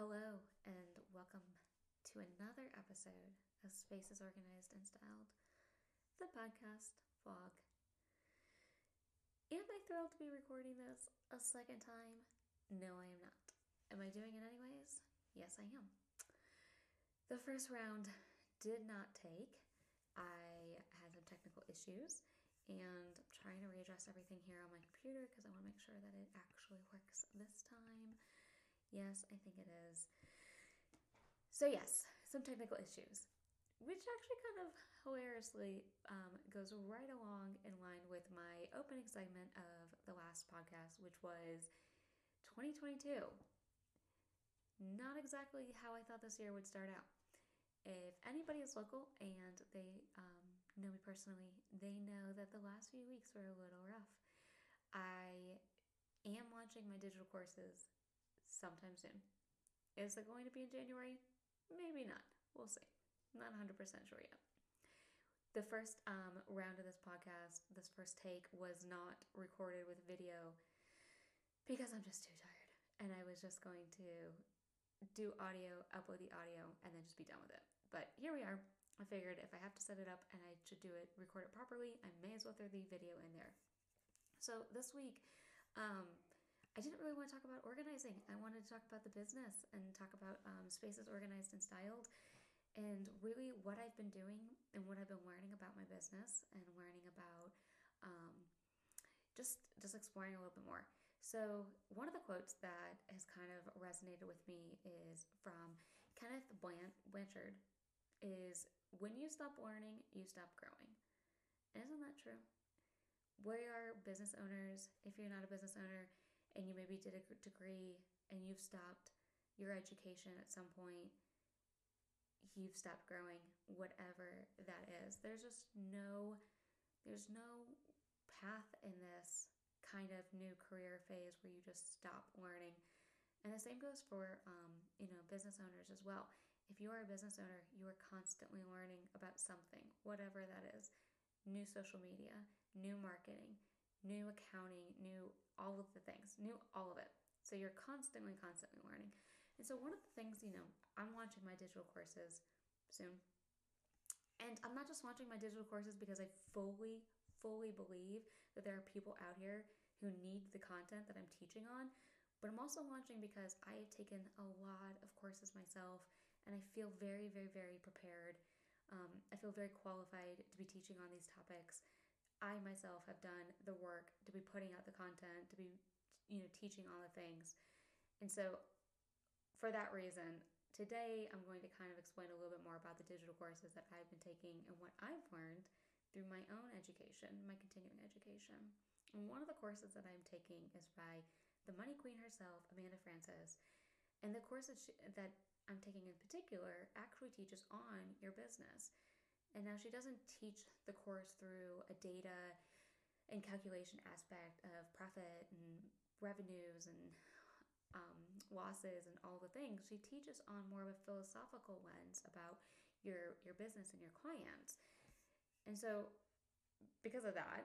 Hello and welcome to another episode of Spaces Organized and Styled, the podcast vlog. Am I thrilled to be recording this a second time? No, I am not. Am I doing it anyways? Yes, I am. The first round did not take. I had some technical issues and I'm trying to readjust everything here on my computer because I want to make sure that it actually works this time. Yes, I think it is. So yes, some technical issues, which actually kind of hilariously goes right along in line with my opening segment of the last podcast, which was 2022. Not exactly how I thought this year would start out. If anybody is local and they know me personally, they know that the last few weeks were a little rough. I am launching my digital courses sometime soon. Is it going to be in January? Maybe not. We'll see. I'm not 100% sure yet. The first round of this podcast, this first take, was not recorded with video because I'm just too tired. And I was just going to do audio, upload the audio, and then just be done with it. But here we are. I figured if I have to set it up and I should do it, record it properly, I may as well throw the video in there. So this week, I didn't really want to talk about organizing. I wanted to talk about the business and talk about Spaces Organized and Styled and really what I've been doing and what I've been learning about my business and learning about just exploring a little bit more. So one of the quotes that has kind of resonated with me is from Kenneth Blanchard is, "When you stop learning, you stop growing." And isn't that true? We are business owners. If you're not a business owner, and you maybe did a degree and you've stopped your education at some point, you've stopped growing, whatever that is. There's just no path in this kind of new career phase where you just stop learning. And the same goes for, business owners as well. If you are a business owner, you are constantly learning about something, whatever that is. New social media, new marketing, new accounting, new all of the things, new all of it. So you're constantly learning. And so one of the things, I'm launching my digital courses soon. And I'm not just launching my digital courses because I fully believe that there are people out here who need the content that I'm teaching on, but I'm also launching because I have taken a lot of courses myself and I feel very, very, very prepared. I feel very qualified to be teaching on these topics. I myself have done the work to be putting out the content, to be, teaching all the things. And so for that reason, today I'm going to kind of explain a little bit more about the digital courses that I've been taking and what I've learned through my own education, my continuing education. And one of the courses that I'm taking is by the Money Queen herself, Amanda Francis. And the course that I'm taking in particular actually teaches on your business. And now she doesn't teach the course through a data and calculation aspect of profit and revenues and losses and all the things. She teaches on more of a philosophical lens about your business and your clients. And so because of that,